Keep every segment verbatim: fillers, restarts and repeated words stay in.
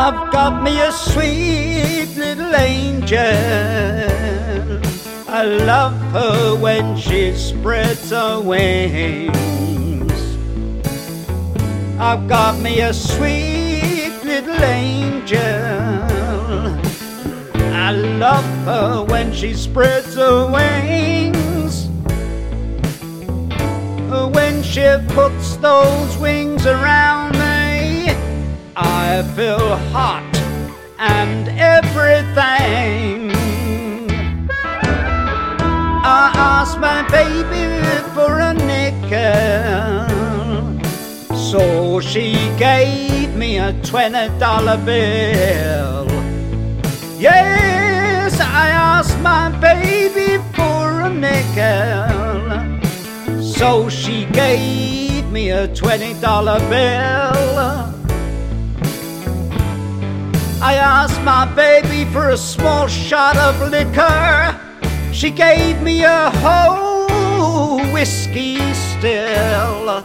I've got me a sweet little angel. I love her when she spreads her wings. I've got me a sweet little angel. I love her when she spreads her wings. When she puts those wings around me, I feel hot and everything. I asked my baby for a nickel, so she gave me a twenty dollar bill. Yes, I asked my baby for a nickel, so she gave me a twenty dollar bill. I asked my baby for a small shot of liquor, she gave me a whole whiskey still.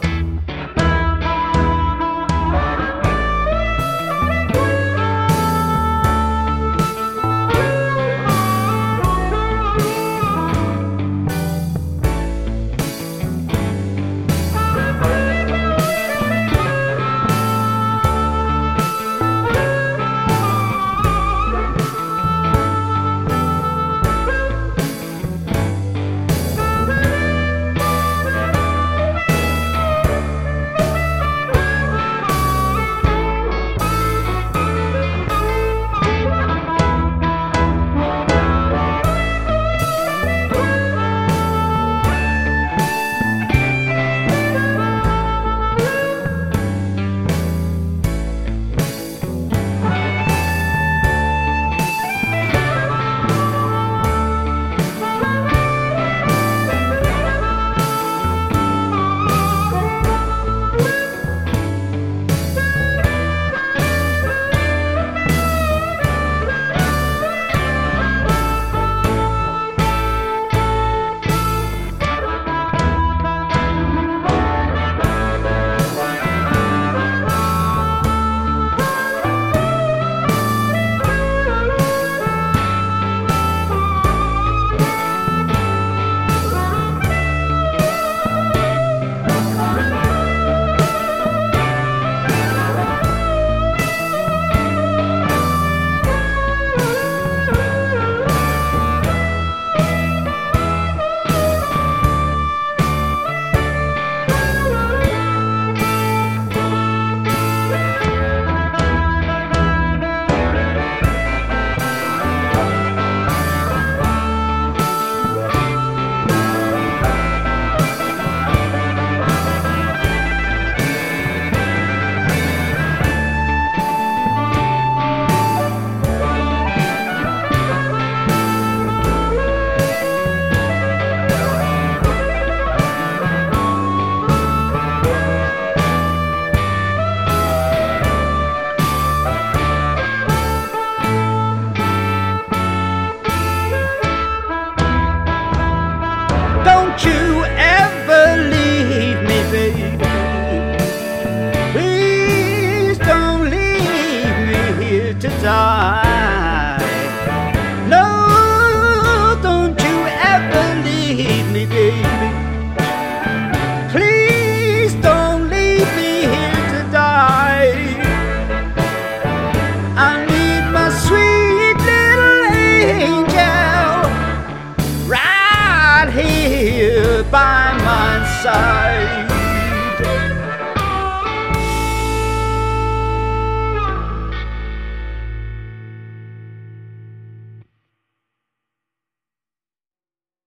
By my side.